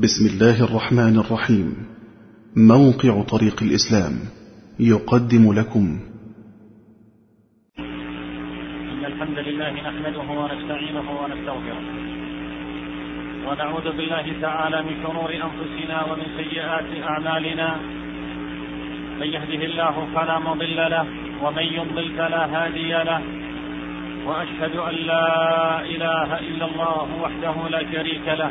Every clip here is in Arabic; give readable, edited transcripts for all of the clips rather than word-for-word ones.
بسم الله الرحمن الرحيم. موقع طريق الإسلام يقدم لكم إن الحمد لله نحمده ونستعينه ونستغفره ونعوذ بالله تعالى من شرور أنفسنا ومن سيئات أعمالنا، من يهده الله فلا مضل له ومن يضلل فلا هادي له، وأشهد أن لا إله إلا الله وحده لا شريك له،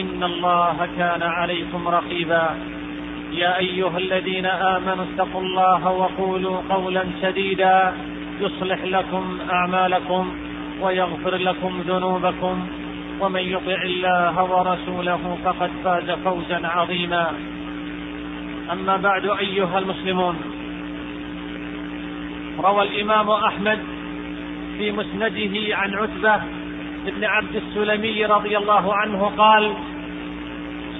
إن الله كان عليكم رقيبا. يا أيها الذين آمنوا اتقوا الله وقولوا قولا سديدا يصلح لكم أعمالكم ويغفر لكم ذنوبكم، ومن يطع الله ورسوله فقد فاز فوزا عظيما. أما بعد، أيها المسلمون، روى الإمام أحمد في مسنده عن عتبة ابن عبد السلمي رضي الله عنه قال: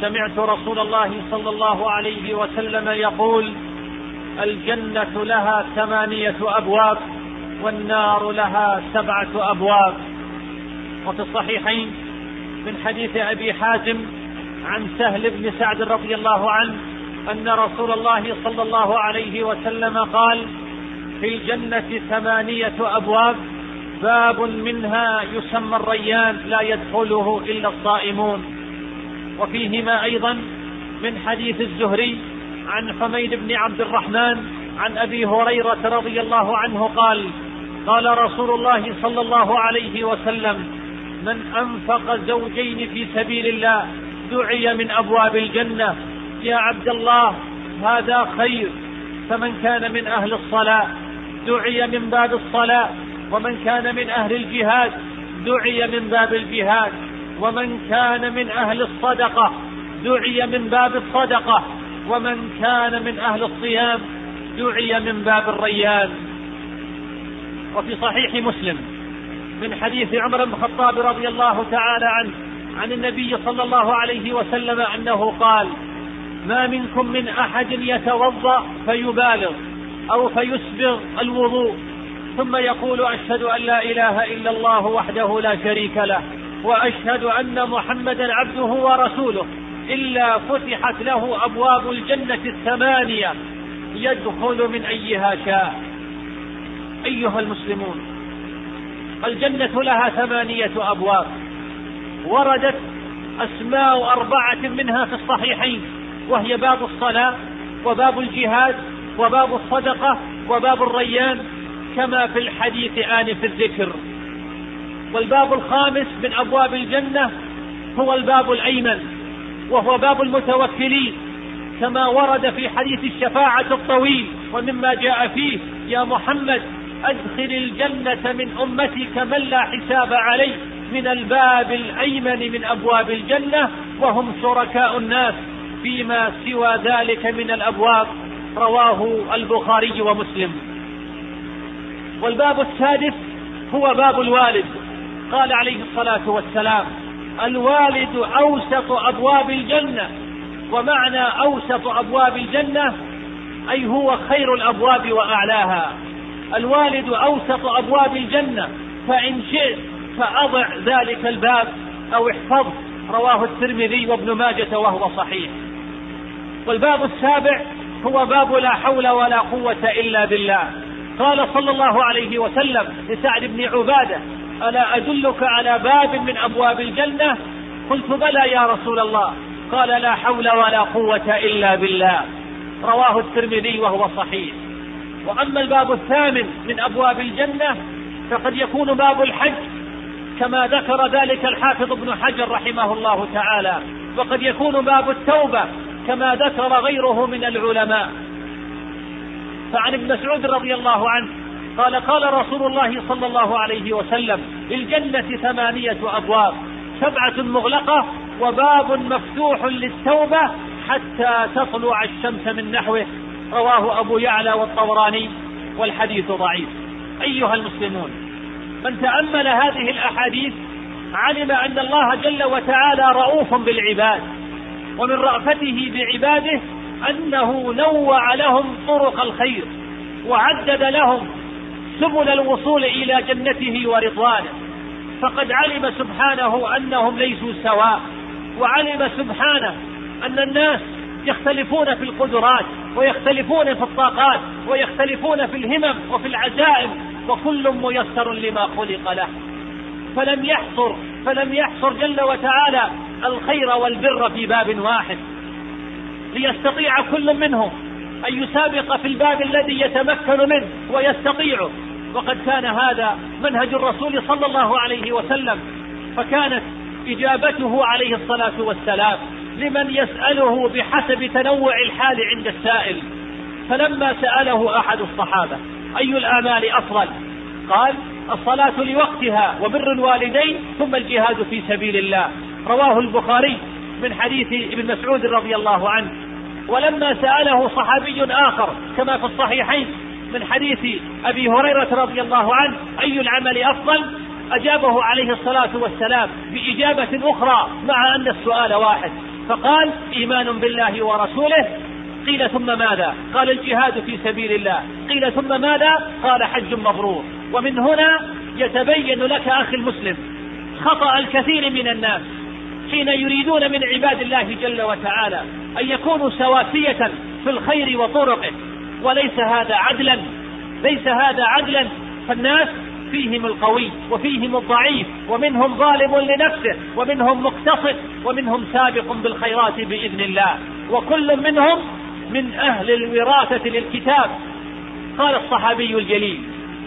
سمعت رسول الله صلى الله عليه وسلم يقول: الجنة لها 8 أبواب والنار لها 7 أبواب. وفي الصحيحين من حديث أبي حازم عن سهل بن سعد رضي الله عنه أن رسول الله صلى الله عليه وسلم قال: في الجنة 8 أبواب، باب منها يسمى الريان لا يدخله إلا الصائمون. وفيهما أيضا من حديث الزهري عن حميد بن عبد الرحمن عن أبي هريرة رضي الله عنه قال: قال رسول الله صلى الله عليه وسلم: من أنفق زوجين في سبيل الله دعي من أبواب الجنة. يا عبد الله، هذا خير. فمن كان من أهل الصلاة دعي من باب الصلاة، ومن كان من أهل الجهاد دعي من باب الجهاد، ومن كان من أهل الصدقة دعي من باب الصدقة، ومن كان من أهل الصيام دعي من باب الريان. وفي صحيح مسلم من حديث عمر بن الخطاب رضي الله تعالى عنه عن النبي صلى الله عليه وسلم أنه قال: ما منكم من أحد يتوضأ فيبالغ أو فيسبغ الوضوء ثم يقول: أشهد أن لا إله إلا الله وحده لا شريك له وأشهد أن محمدا عبده ورسوله، إلا فتحت له أبواب الجنة 8 يدخل من أيها شاء. أيها المسلمون، الجنة لها 8 أبواب، وردت أسماء 4 منها في الصحيحين، وهي باب الصلاة وباب الجهاد وباب الصدقة وباب الريان، كما في الحديث آنف الذكر. والباب الخامس من أبواب الجنة هو الباب الأيمن، وهو باب المتوكلين، كما ورد في حديث الشفاعة الطويل، ومما جاء فيه: يا محمد أدخل الجنة من أمتك من لا حساب عليه من الباب الأيمن من أبواب الجنة، وهم شركاء الناس فيما سوى ذلك من الأبواب. رواه البخاري ومسلم. والباب السادس هو باب الوالد. قال عليه الصلاة والسلام: الوالد أوسط أبواب الجنة. ومعنى أوسط أبواب الجنة أي هو خير الأبواب وأعلاها. الوالد أوسط أبواب الجنة، فإن شئت فأضع ذلك الباب أو احفظه. رواه الترمذي وابن ماجة وهو صحيح. والباب السابع هو باب لا حول ولا قوة إلا بالله. قال صلى الله عليه وسلم لسعد بن عبادة: ألا أدلك على باب من أبواب الجنة؟ قلت: بلى يا رسول الله. قال: لا حول ولا قوة إلا بالله. رواه الترمذي وهو صحيح. وأما الباب الثامن من أبواب الجنة فقد يكون باب الحج، كما ذكر ذلك الحافظ ابن حجر رحمه الله تعالى، وقد يكون باب التوبة، كما ذكر غيره من العلماء. فعن ابن مسعود رضي الله عنه قال: قال رسول الله صلى الله عليه وسلم: للجنة 8 أبواب، 7 مغلقة وباب مفتوح للتوبة حتى تطلع الشمس من نحوه، رواه أبو يعلى والطبراني والحديث ضعيف. أيها المسلمون، من تأمل هذه الأحاديث علم أن الله جل وتعالى رؤوف بالعباد، ومن رأفته بعباده أنه نوع لهم طرق الخير وعدد لهم سبل الوصول إلى جنته ورضوانه، فقد علم سبحانه أنهم ليسوا سواء، وعلم سبحانه أن الناس يختلفون في القدرات ويختلفون في الطاقات ويختلفون في الهمم وفي العزائم، وكل ميسر لما خلق له، فلم يحصر جل وتعالى الخير والبر في باب واحد، ليستطيع كل منهم أن يسابق في الباب الذي يتمكن منه ويستطيعه. وقد كان هذا منهج الرسول صلى الله عليه وسلم، فكانت إجابته عليه الصلاة والسلام لمن يسأله بحسب تنوع الحال عند السائل. فلما سأله أحد الصحابة أي الآمال أفضل، قال الصلاة لوقتها وبر الوالدين ثم الجهاد في سبيل الله، رواه البخاري من حديث ابن مسعود رضي الله عنه. ولما سأله صحابي آخر كما في الصحيحين من حديث أبي هريرة رضي الله عنه أي العمل أفضل، أجابه عليه الصلاة والسلام بإجابة أخرى مع أن السؤال واحد، فقال إيمان بالله ورسوله. قيل ثم ماذا؟ قال الجهاد في سبيل الله. قيل ثم ماذا؟ قال حج مبرور. ومن هنا يتبين لك أخي المسلم خطأ الكثير من الناس حين يريدون من عباد الله جل وتعالى أن يكونوا سواسية في الخير وطرقه، وليس هذا عدلا، ليس هذا عدلا. فالناس فيهم القوي وفيهم الضعيف، ومنهم ظالم لنفسه ومنهم مقتصد ومنهم سابق بالخيرات بإذن الله، وكل منهم من أهل الوراثة للكتاب. قال الصحابي الجليل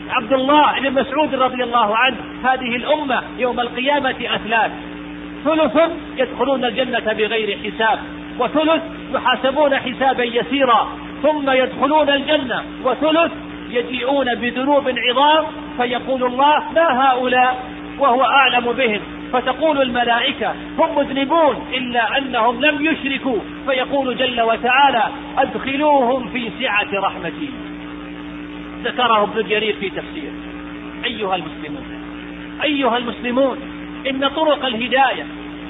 عبد الله بن مسعود رضي الله عنه: هذه الأمة يوم القيامة أثلاث، ثلث يدخلون الجنة بغير حساب، وثلث يحاسبون حسابا يسيرا ثم يدخلون الجنة، وثلث يجيئون بذنوب عظام فيقول الله ما هؤلاء وهو أعلم بهم، فتقول الملائكة هم مذنبون إلا أنهم لم يشركوا، فيقول جل وتعالى أدخلوهم في سعة رحمتي. ذكره ابن جرير في تفسير. أيها المسلمون، إن طرق الهداية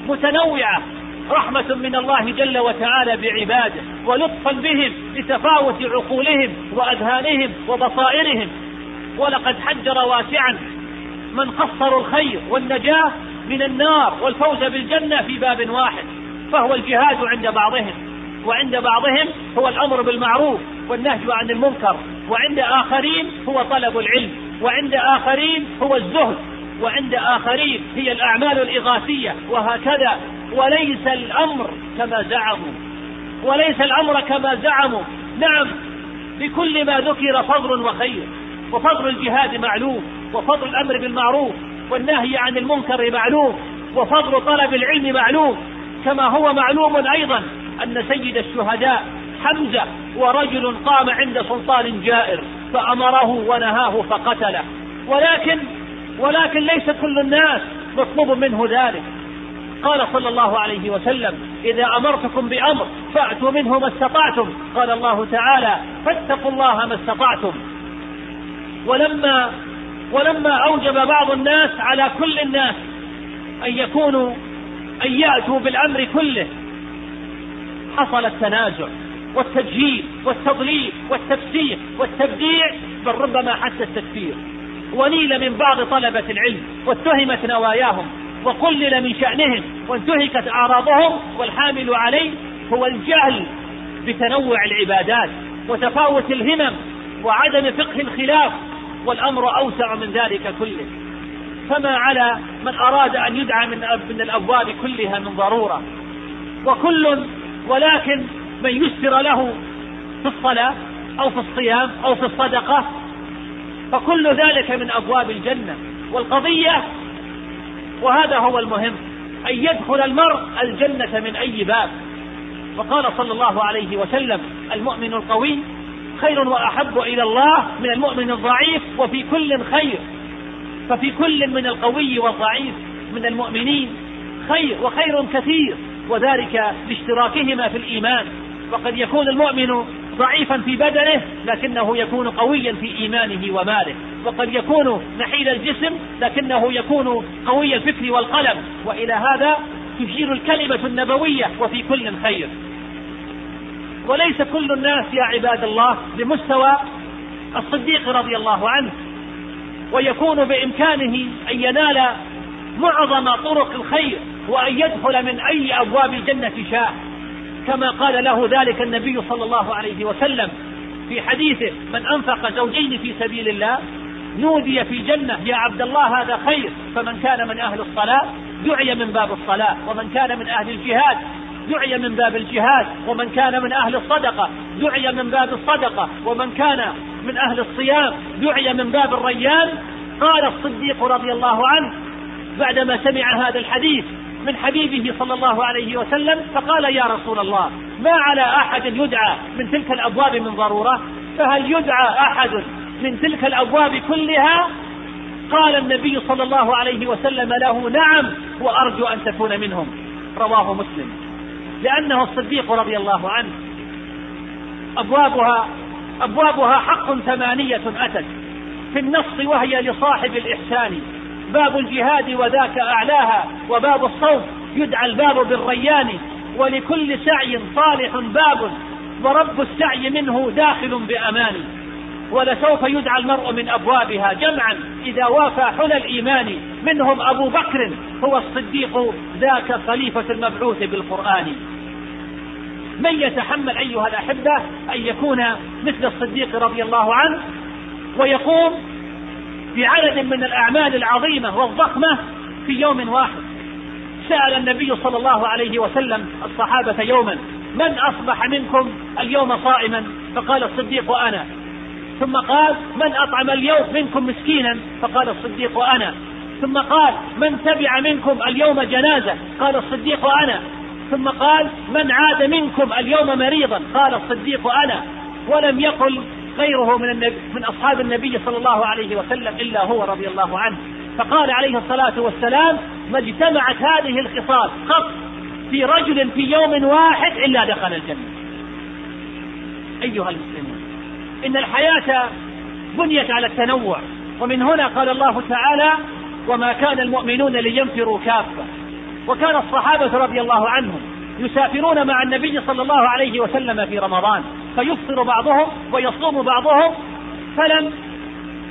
متنوعة، رحمة من الله جل وتعالى بعباده ولطفا بهم لتفاوت عقولهم وأذهانهم وبصائرهم. ولقد حجر واسعا من قصر الخير والنجاة من النار والفوز بالجنة في باب واحد، فهو الجهاد عند بعضهم، وعند بعضهم هو الأمر بالمعروف والنهي عن المنكر، وعند آخرين هو طلب العلم، وعند آخرين هو الزهد، وعند آخرين هي الأعمال الإغاثية، وهكذا. وليس الأمر كما زعموا. نعم، بكل ما ذكر فضل وخير، وفضل الجهاد معلوم، وفضل الأمر بالمعروف والنهي عن المنكر معلوم، وفضل طلب العلم معلوم، كما هو معلوم أيضا أن سيد الشهداء حمزة ورجل قام عند سلطان جائر فأمره ونهاه فقتله، ولكن ليس كل الناس مطلوب منه ذلك. قال صلى الله عليه وسلم: إذا أمرتكم بأمر فأتوا منه ما استطعتم. قال الله تعالى: فاتقوا الله ما استطعتم. ولما أوجب بعض الناس على كل الناس أن يأتوا بالأمر كله، حصل التنازع والتجهيل والتضليل والتفسيق والتبديع، بل ربما حتى التكفير، ونيل من بعض طلبة العلم، واتهمت نواياهم، وقلل من شأنهم، وانتهكت أعراضهم. والحامل عليه هو الجهل بتنوع العبادات وتفاوت الهمم وعدم فقه الخلاف، والأمر أوسع من ذلك كله. فما على من أراد أن يدعى من الأبواب كلها من ضرورة، ولكن من يسر له في الصلاة أو في الصيام أو في الصدقة، فكل ذلك من أبواب الجنة. والقضية، وهذا هو المهم، أن يدخل المرء الجنة من أي باب. وقال صلى الله عليه وسلم: المؤمن القوي خير وأحب إلى الله من المؤمن الضعيف، وفي كل خير، ففي كل من القوي والضعيف من المؤمنين خير، وخير كثير. وذلك لاشتراكهما في الإيمان. وقد يكون المؤمن ضعيفا في بدنه لكنه يكون قويا في إيمانه وماله، وقد يكون نحيل الجسم لكنه يكون قوي الفكر والقلم، وإلى هذا تشير الكلمة النبوية وفي كل خير. وليس كل الناس يا عباد الله بمستوى الصديق رضي الله عنه، ويكون بإمكانه أن ينال معظم طرق الخير وأن يدخل من أي أبواب الجنة شاء، كما قال له ذلك النبي صلى الله عليه وسلم في حديثه: من أنفق زوجين في سبيل الله نودي في جنة يا عبد الله هذا خير، فمن كان من أهل الصلاة دعي من باب الصلاة، ومن كان من أهل الجهاد دعي من باب الجهاد، ومن كان من أهل الصدقة دعي من باب الصدقة، ومن كان من أهل الصيام دعي من باب الريان. قال الصديق رضي الله عنه بعدما سمع هذا الحديث من حبيبه صلى الله عليه وسلم فقال: يا رسول الله، ما على أحد يدعى من تلك الأبواب من ضرورة، فهل يدعى أحد من تلك الأبواب كلها؟ قال النبي صلى الله عليه وسلم له: نعم، وأرجو أن تكون منهم. رواه مسلم. لأنه الصديق رضي الله عنه أبوابها حق 8 أتت في النص وهي لصاحب الإحسان: باب الجهاد وذاك أعلاها، وباب الصوم يدعى الباب بالريان، ولكل سعي صالح باب، ورب السعي منه داخل بأمان، ولسوف يدعى المرء من أبوابها جمعا إذا وافى حل الإيمان، منهم أبو بكر هو الصديق ذاك خليفة المبعوث بالقرآن. من يتحمل أيها الأحبة أن يكون مثل الصديق رضي الله عنه ويقوم بعدد من الأعمال العظيمة والضخمة في يوم واحد؟ سأل النبي صلى الله عليه وسلم الصحابة يوما: من أصبح منكم اليوم صائما؟ فقال الصديق: أنا. ثم قال: من أطعم اليوم منكم مسكينا؟ فقال الصديق: أنا. ثم قال: من تبع منكم اليوم جنازة؟ قال الصديق: أنا. ثم قال: من عاد منكم اليوم مريضا؟ قال الصديق: أنا. ولم يقل غيره من أصحاب النبي صلى الله عليه وسلم إلا هو رضي الله عنه. فقال عليه الصلاة والسلام: ما اجتمعت هذه الخصال قط في رجل في يوم واحد إلا دخل الجنة. أيها المسلمون، إن الحياة بنيت على التنوع، ومن هنا قال الله تعالى: وما كان المؤمنون لينفروا كافة. وكان الصحابة رضي الله عنهم يسافرون مع النبي صلى الله عليه وسلم في رمضان، فيفطر بعضهم ويصوم بعضهم، فلم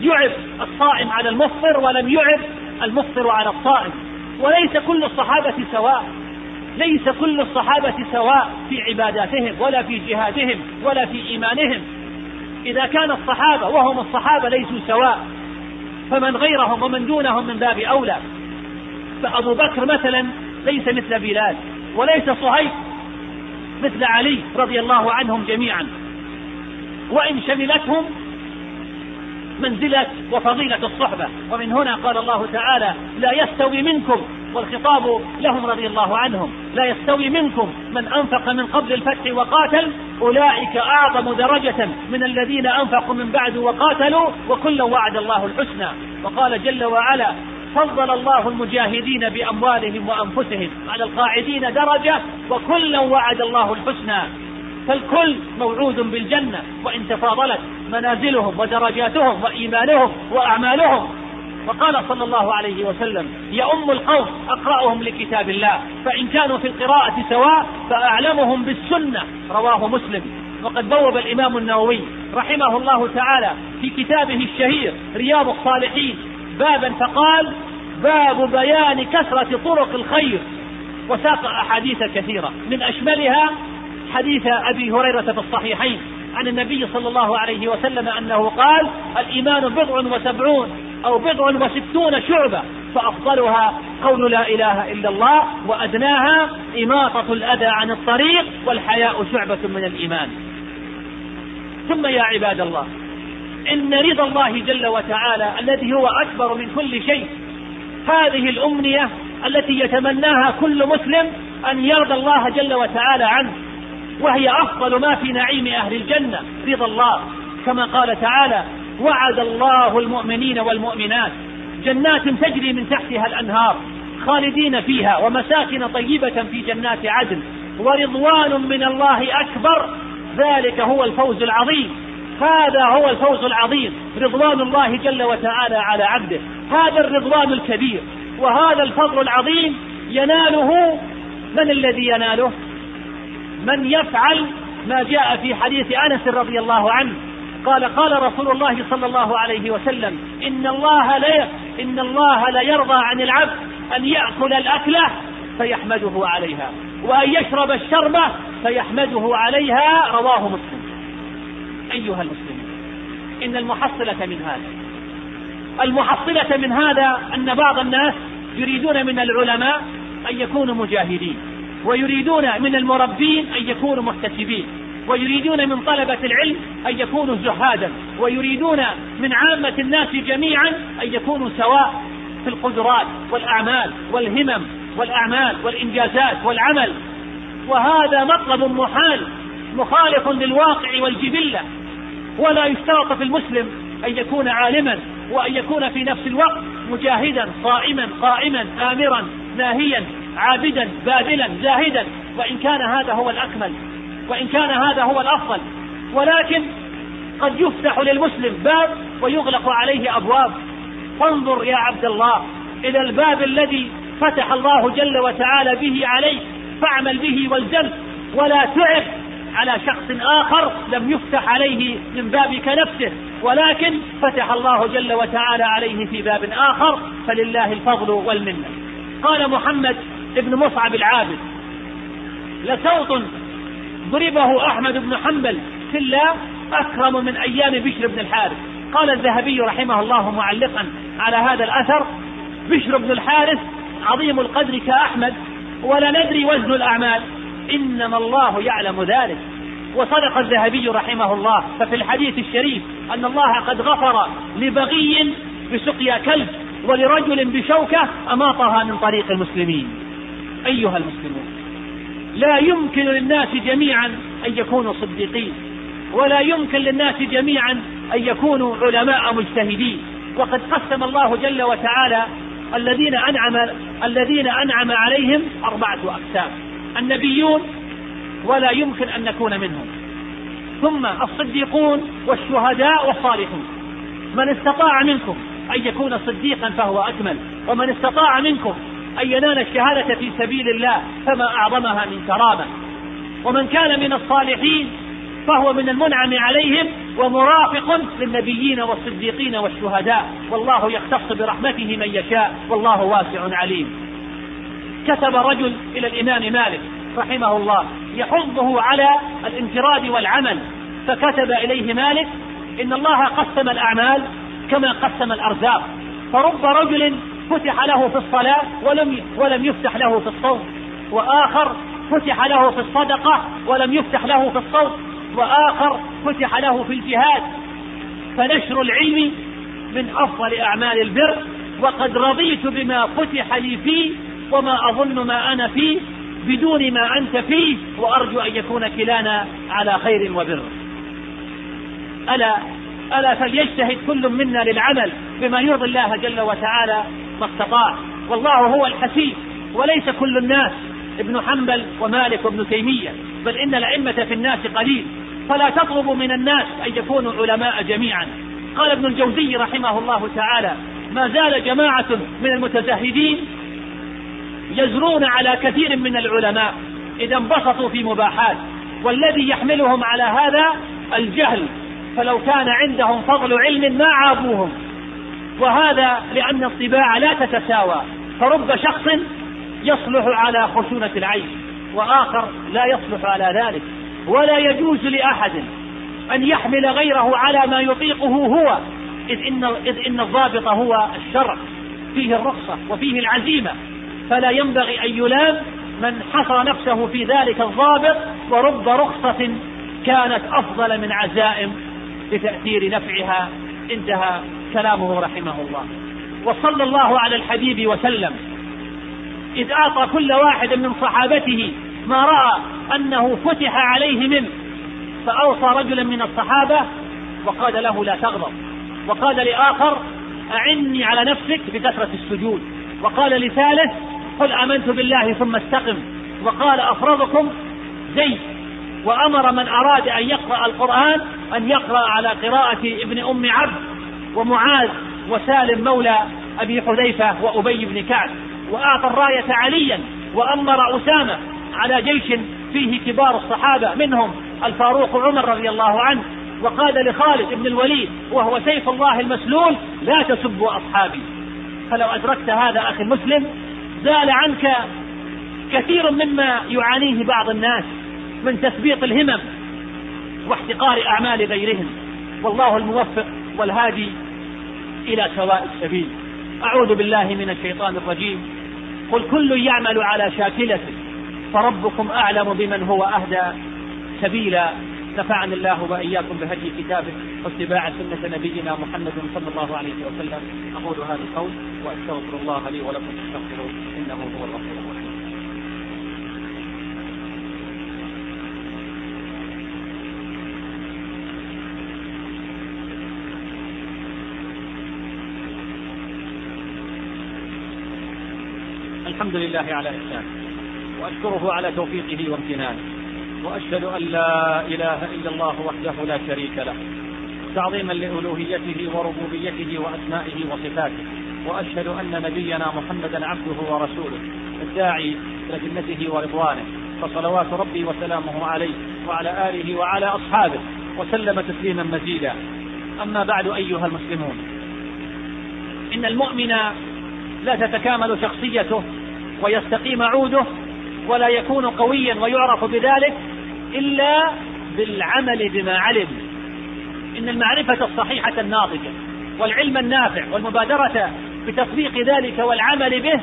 يعب الصائم على المفطر ولم يعب المفطر على الصائم. وليس كل الصحابة سواء، ليس كل الصحابة سواء في عباداتهم ولا في جهادهم ولا في إيمانهم. إذا كان الصحابة وهم الصحابة ليسوا سواء، فمن غيرهم ومن دونهم من باب أولى. فأبو بكر مثلا ليس مثل بلال، وليس صهيب مثل علي رضي الله عنهم جميعا، وإن شملتهم منزلة وفضيلة الصحبة. ومن هنا قال الله تعالى: لا يستوي منكم، والخطاب لهم رضي الله عنهم: لا يستوي منكم من أنفق من قبل الفتح وقاتل، أولئك أعظم درجة من الذين أنفقوا من بعد وقاتلوا، وكلا وعد الله الحسنى. وقال جل وعلا: فضل الله المجاهدين بأموالهم وأنفسهم على القاعدين درجة، وكلا وعد الله الحسنى. فالكل موعود بالجنة، وإن تفاضلت منازلهم ودرجاتهم وإيمانهم وأعمالهم. وقال صلى الله عليه وسلم: يؤم القوم أقرأهم لكتاب الله، فإن كانوا في القراءة سواء فأعلمهم بالسنة. رواه مسلم. وقد بوب الإمام النووي رحمه الله تعالى في كتابه الشهير رياض الصالحين بابا فقال: باب بيان كثرة طرق الخير. وساق أحاديث كثيرة، من أشملها حديث أبي هريرة في الصحيحين عن النبي صلى الله عليه وسلم أنه قال: الإيمان 70 أو 60 شعبة، فأفضلها قول لا إله إلا الله، وأدناها إماطة الأذى عن الطريق، والحياء شعبة من الإيمان. ثم يا عباد الله، إن رضا الله جل وتعالى الذي هو أكبر من كل شيء، هذه الأمنية التي يتمناها كل مسلم أن يرضى الله جل وتعالى عنه، وهي أفضل ما في نعيم أهل الجنة رضا الله. كما قال تعالى: وعد الله المؤمنين والمؤمنات جنات تجري من تحتها الأنهار خالدين فيها ومساكن طيبة في جنات عدن ورضوان من الله أكبر، ذلك هو الفوز العظيم. هذا هو الفوز العظيم، رضوان الله جل وتعالى على عبده، هذا الرضوان الكبير وهذا الفضل العظيم يناله من؟ الذي يناله من يفعل ما جاء في حديث أنس رضي الله عنه قال: قال رسول الله صلى الله عليه وسلم: إن الله لا يرضى عن العبد أن يأكل الأكلة فيحمده عليها، وأن يشرب الشربة فيحمده عليها. رواه مسلم. أيها المسلمين، إن المحصلة من هذا أن بعض الناس يريدون من العلماء أن يكونوا مجاهدين، ويريدون من المربين أن يكونوا محتسبين، ويريدون من طلبة العلم أن يكونوا زهادا، ويريدون من عامة الناس جميعا أن يكونوا سواء في القدرات والأعمال والهمم والأعمال والإنجازات والعمل. وهذا مطلب محال مخالف للواقع والجبلة. ولا يشترط في المسلم أن يكون عالما، وأن يكون في نفس الوقت مجاهدا، صائما، قائما، آمرا، ناهيا، عابدا، باذلا، زاهدا، وإن كان هذا هو الأكمل، وإن كان هذا هو الأفضل. ولكن قد يفتح للمسلم باب ويغلق عليه أبواب. فانظر يا عبد الله إلى الباب الذي فتح الله جل وتعالى به عليك، فاعمل به والزم، ولا تعب على شخص آخر لم يفتح عليه من بابك نفسه، ولكن فتح الله جل وتعالى عليه في باب آخر، فلله الفضل والمنة. قال محمد بن مصعب العابد: لصوت ضربه أحمد بن حنبل في الله أكرم من أيام بشر بن الحارث. قال الذهبي رحمه الله معلقا على هذا الأثر: بشر بن الحارث عظيم القدر كأحمد، ولا ندري وزن الأعمال، إنما الله يعلم ذلك. وصدق الذهبي رحمه الله، ففي الحديث الشريف أن الله قد غفر لبغي بسقيا كلب، ولرجل بشوكة أماطها من طريق المسلمين. أيها المسلمون، لا يمكن للناس جميعا أن يكونوا صديقين، ولا يمكن للناس جميعا أن يكونوا علماء مجتهدين. وقد قسم الله جل وتعالى الذين أنعم عليهم 4 أقسام: النبيون ولا يمكن أن نكون منهم، ثم الصديقون والشهداء والصالحون. من استطاع منكم أن يكون صديقا فهو أكمل، ومن استطاع منكم أن ينال الشهادة في سبيل الله فما أعظمها من كرامة. ومن كان من الصالحين فهو من المنعم عليهم، ومرافق للنبيين والصديقين والشهداء، والله يختص برحمته من يشاء، والله واسع عليم. كتب رجل إلى الإمام مالك رحمه الله يحضه على الانفراد والعمل، فكتب إليه مالك: إن الله قسم الأعمال كما قسم الأرزاق، فرب رجل فتح له في الصلاة ولم يفتح له في الصوم، وآخر فتح له في الصدقة ولم يفتح له في الصوم، وآخر فتح له في الجهاد. فنشر العلم من أفضل أعمال البر، وقد رضيت بما فتح لي فيه، وما أظن ما أنا فيه بدون ما أنت فيه، وأرجو أن يكون كلانا على خير وبر. ألا فليجتهد كل منا للعمل بما يرضي الله جل وتعالى ما استطاع، والله هو الحسيب. وليس كل الناس ابن حنبل ومالك وابن تيمية، بل إن الأئمة في الناس قليل، فلا تطلب من الناس أن يكونوا علماء جميعا. قال ابن الجوزي رحمه الله تعالى: ما زال جماعة من المتزهدين يزرون على كثير من العلماء إذا انبسطوا في مباحات، والذي يحملهم على هذا الجهل، فلو كان عندهم فضل علم ما عابوهم. وهذا لأن الطباع لا تتساوى، فرب شخص يصلح على خشونة العيش، وآخر لا يصلح على ذلك. ولا يجوز لأحد أن يحمل غيره على ما يطيقه هو، إذ إن الضابط هو الشرع، فيه الرخصة وفيه العزيمة، فلا ينبغي أن يلام من حصر نفسه في ذلك الضابط. ورب رخصة كانت أفضل من عزائم لتأثير نفعها. انتهى كلامه رحمه الله. وصلى الله على الحبيب وسلم، إذ أعطى كل واحد من صحابته ما رأى أنه فتح عليه منه. فأوصى رجلا من الصحابة وقال له: لا تغضب. وقال لآخر: أعني على نفسك بكثرة السجود. وقال لثالث: قل آمنت بالله ثم استقم. وقال أفرضكم زيد، وأمر من أراد أن يقرأ القرآن أن يقرأ على قراءة ابن أم عبد ومعاذ وسالم مولى أبي حذيفة وأبي بن كعب، وأعطى الراية عليا وأمر أسامة على جيش فيه كبار الصحابة منهم الفاروق عمر رضي الله عنه، وقال لخالد بن الوليد وهو سيف الله المسلول لا تسبوا أصحابي. فلو أدركت هذا أخي المسلم زال عنك كثير مما يعانيه بعض الناس من تثبيط الهمم واحتقار أعمال غيرهم. والله الموفق والهادي إلى سواء السبيل. أعوذ بالله من الشيطان الرجيم. قل كل يعمل على شاكلته فربكم أعلم بمن هو أهدى سبيلا. نفعني الله وإياكم بهدي كتابه واتباع سنة نبينا محمد صلى الله عليه وسلم. أقول هذا القول وأستغفر الله لي ولكم فاستغفروه إنه هو الغفور الرحيم. الحمد لله على إحسانه وأشكره على توفيقه وامتنانه، وأشهد أن لا إله إلا الله وحده لا شريك له تعظيما لألوهيته وربوبيته وأسمائه وصفاته، وأشهد أن نبينا محمدا عبده ورسوله الداعي إلى جنته ورضوانه، فصلوات ربي وسلامه عليه وعلى آله وعلى أصحابه وسلم تسليما مزيدا. أما بعد أيها المسلمون، إن المؤمن لا تتكامل شخصيته ويستقيم عوده ولا يكون قويا ويعرف بذلك إلا بالعمل بما علم. إن المعرفة الصحيحة الناضجة والعلم النافع والمبادرة بتطبيق ذلك والعمل به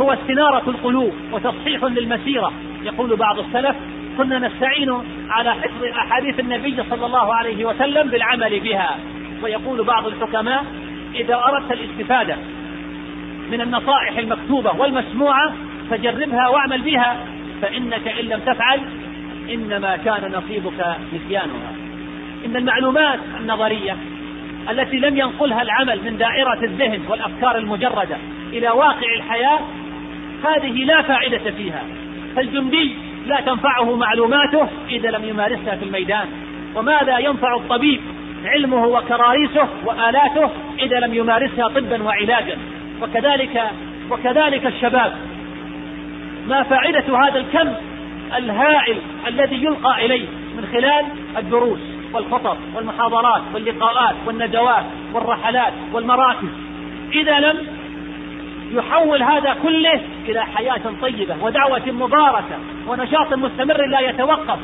هو استنارة القلوب وتصحيح للمسيرة. يقول بعض السلف: كنا نستعين على حفظ أحاديث النبي صلى الله عليه وسلم بالعمل بها. ويقول بعض الحكماء: إذا أردت الاستفادة من النصائح المكتوبة والمسموعة فجربها واعمل بها، فإنك إن لم تفعل إنما كان نصيبك نسيانها. إن المعلومات النظرية التي لم ينقلها العمل من دائرة الذهن والأفكار المجردة إلى واقع الحياة هذه لا فائدة فيها. فالجندي لا تنفعه معلوماته إذا لم يمارسها في الميدان، وماذا ينفع الطبيب علمه وكراريسه وآلاته إذا لم يمارسها طبا وعلاجا. وكذلك الشباب، ما فائدة هذا الكم الهائل الذي يلقى إليه من خلال الدروس والخطب والمحاضرات واللقاءات والندوات والرحلات والمراكز إذا لم يحول هذا كله إلى حياة طيبة ودعوة مباركة ونشاط مستمر لا يتوقف؟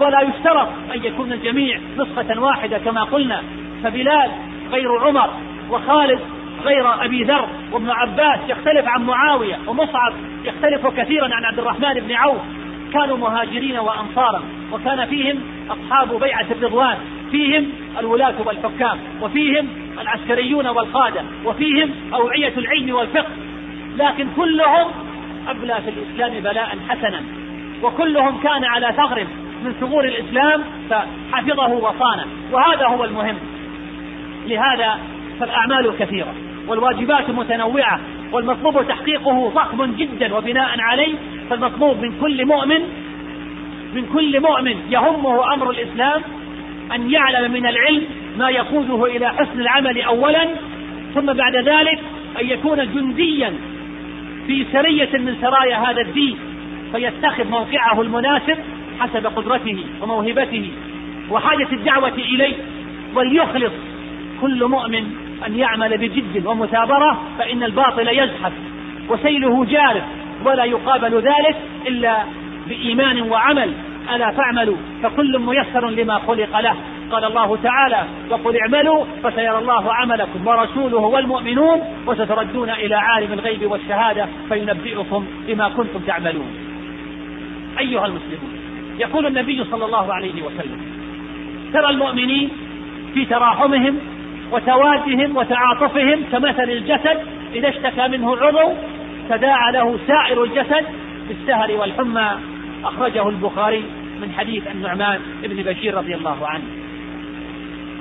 ولا يشترط أن يكون الجميع نسخة واحدة كما قلنا، فبلال غير عمر وخالد غير أبي ذر، وابن عباس يختلف عن معاوية، ومصعب يختلف كثيرا عن عبد الرحمن بن عوف. كانوا مهاجرين وأنصارا، وكان فيهم أصحاب بيعة الرضوان، فيهم الولاة والحكام، وفيهم العسكريون والقادة، وفيهم أوعية العلم والفقه، لكن كلهم أبلى في الإسلام بلاء حسنا، وكلهم كان على ثغر من ثغور الإسلام فحفظه وصانه، وهذا هو المهم. لهذا فالأعمال كثيرة والواجبات متنوعة والمطلوب تحقيقه ضخم جدا، وبناء عليه فالمطلوب من كل مؤمن يهمه أمر الإسلام أن يعلم من العلم ما يقوده إلى حسن العمل أولا، ثم بعد ذلك أن يكون جنديا في سرية من سرايا هذا الدين، فيتخذ موقعه المناسب حسب قدرته وموهبته وحاجة الدعوة إليه. وليخلص كل مؤمن أن يعمل بجد ومثابرة، فإن الباطل يزحف وسيله جارف، ولا يقابل ذلك إلا بإيمان وعمل. ألا فاعملوا فكل ميسر لما خلق له. قال الله تعالى: وقل اعملوا فسيرى الله عملكم ورسوله والمؤمنون وستردون إلى عالم الغيب والشهادة فينبئكم بما كنتم تعملون. أيها المسلمون، يقول النبي صلى الله عليه وسلم: ترى المؤمنين في تراحمهم وتوادهم وتعاطفهم كمثل الجسد إذا اشتكى منه عضو تداعى له سائر الجسد بالسهر والحمى. أخرجه البخاري من حديث النعمان بن بشير رضي الله عنه.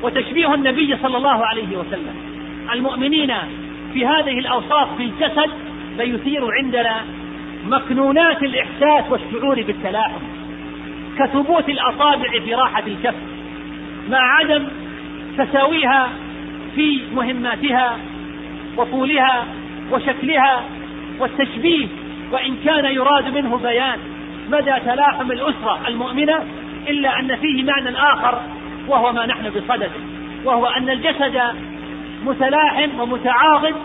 وتشبيه النبي صلى الله عليه وسلم المؤمنين في هذه الأوصاف في الجسد ليثير عندنا مكنونات الإحساس والشعور بالتلاحم كثبوت الأصابع في راحة الكف مع عدم تساويها في مهماتها وطولها وشكلها والتشبيه، وإن كان يراد منه بيان مدى تلاحم الأسرة المؤمنة، إلا أن فيه معنى آخر وهو ما نحن بصدده، وهو أن الجسد متلاحم ومتعاضد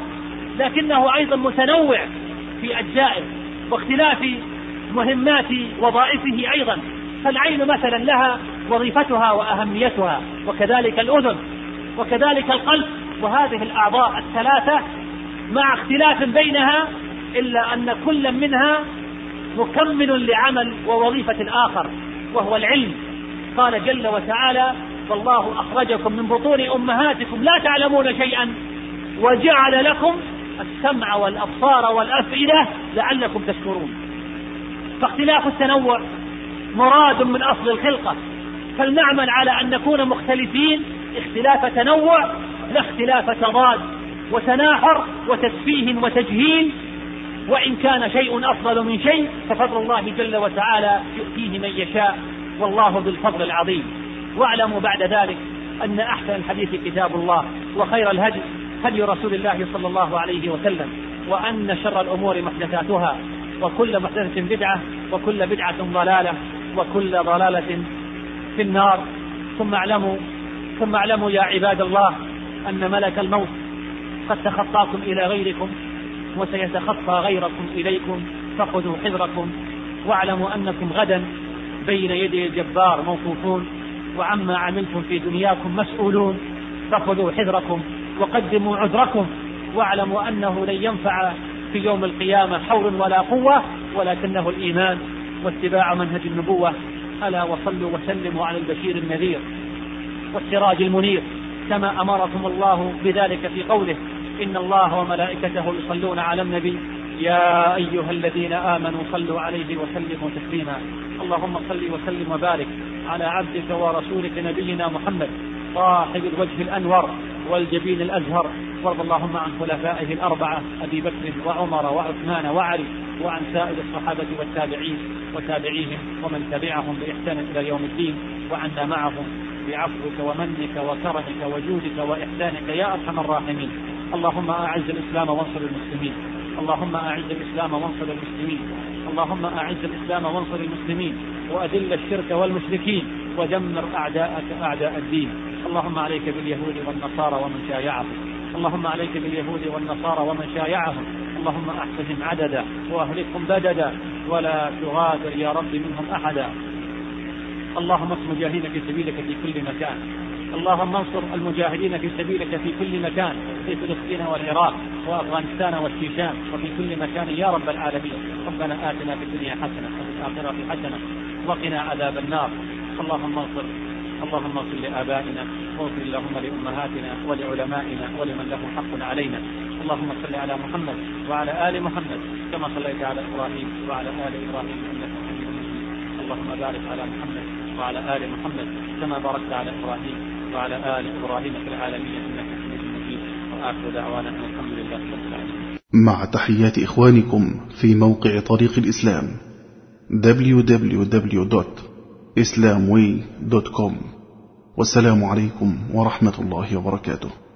لكنه أيضا متنوع في أجزائه واختلاف مهمات وظائفه أيضا، فالعين مثلا لها وظيفتها وأهميتها، وكذلك الأذن وكذلك القلب، وهذه الأعضاء الثلاثة مع اختلاف بينها إلا أن كل منها مكمل لعمل ووظيفة الآخر وهو العلم. قال جل وتعالى: والله أخرجكم من بطون أمهاتكم لا تعلمون شيئا وجعل لكم السمع والأبصار والأفئدة لعلكم تشكرون. فاختلاف التنوع مراد من أصل الخلقة، فلنعمل على أن نكون مختلفين اختلاف تنوع لا اختلاف تضاد وتناحر وتسفيه وتجهيل، وإن كان شيء أفضل من شيء ففضل الله جل وتعالى يؤتيه من يشاء والله ذو الفضل العظيم. واعلموا بعد ذلك أن أحسن الحديث كتاب الله، وخير الهدي هدي رسول الله صلى الله عليه وسلم، وأن شر الأمور محدثاتها، وكل محدثة بدعة، وكل بدعة ضلالة، وكل ضلالة في النار. ثم اعلموا يا عباد الله أن ملك الموت قد تخطاكم إلى غيركم وسيتخطى غيركم إليكم، فخذوا حذركم، واعلموا أنكم غدا بين يدي الجبار موقوفون، وعما عملتم في دنياكم مسؤولون، فخذوا حذركم وقدموا عذركم، واعلموا أنه لن ينفع في يوم القيامة حول ولا قوة، ولكنه الإيمان واتباع منهج النبوة. ألا وصلوا وسلموا على البشير النذير والسراج المنير، كما أمركم الله بذلك في قوله: إن الله وملائكته يصلون على النبي يا أيها الذين آمنوا صلوا عليه وسلموا تسليما. اللهم صل وسلم وبارك على عبدك ورسولك نبينا محمد صاحب الوجه الأنور والجبين الأزهر، وارض اللهم عن خلفائه الأربعة أبي بكر وعمر وعثمان وعلي، وعن سائر الصحابة والتابعين وتابعيهم ومن تبعهم بإحسان إلى يوم الدين، وعنا معهم بعفوك ومنك وكرمك وجودك وإحسانك يا أرحم الراحمين. اللهم أعز الإسلام وانصر المسلمين، اللهم أعز الإسلام وانصر المسلمين، اللهم أعز الإسلام وانصر المسلمين، وأذل الشرك والمشركين، ودمر أعداءك أعداء الدين. اللهم عليك باليهود والنصارى ومن شايعهم، اللهم عليك باليهود والنصارى ومن شايعهم، اللهم أحصهم عددا وأهلكهم بددا ولا تغادر يا رب منهم أحدا. اللهم انصر المجاهدين في سبيلك في كل مكان، اللهم انصر المجاهدين في سبيلك في كل مكان، في فلسطين والعراق وأفغانستان والشيشان وفي كل مكان يا رب العالمين. ربنا آتنا في الدنيا حسنة وفي الآخرة حسنة وقنا عذاب النار. اللهم انصر لآبائنا، واغفر اللهم لأمهاتنا ولعلمائنا ولمن له حق علينا. اللهم صل على محمد وعلى آل محمد كما صليت على إبراهيم وعلى آل إبراهيم إنك حميد مجيد. اللهم بارك على محمد وعلى آل محمد كما باركت على إبراهيم وعلى آل إبراهيم في العالمين إنك حميد مجيد. وآخر دعوانا أن الحمد لله رب العالمين. مع تحيات إخوانكم في موقع طريق الإسلام www.islamway.com. والسلام عليكم ورحمة الله وبركاته.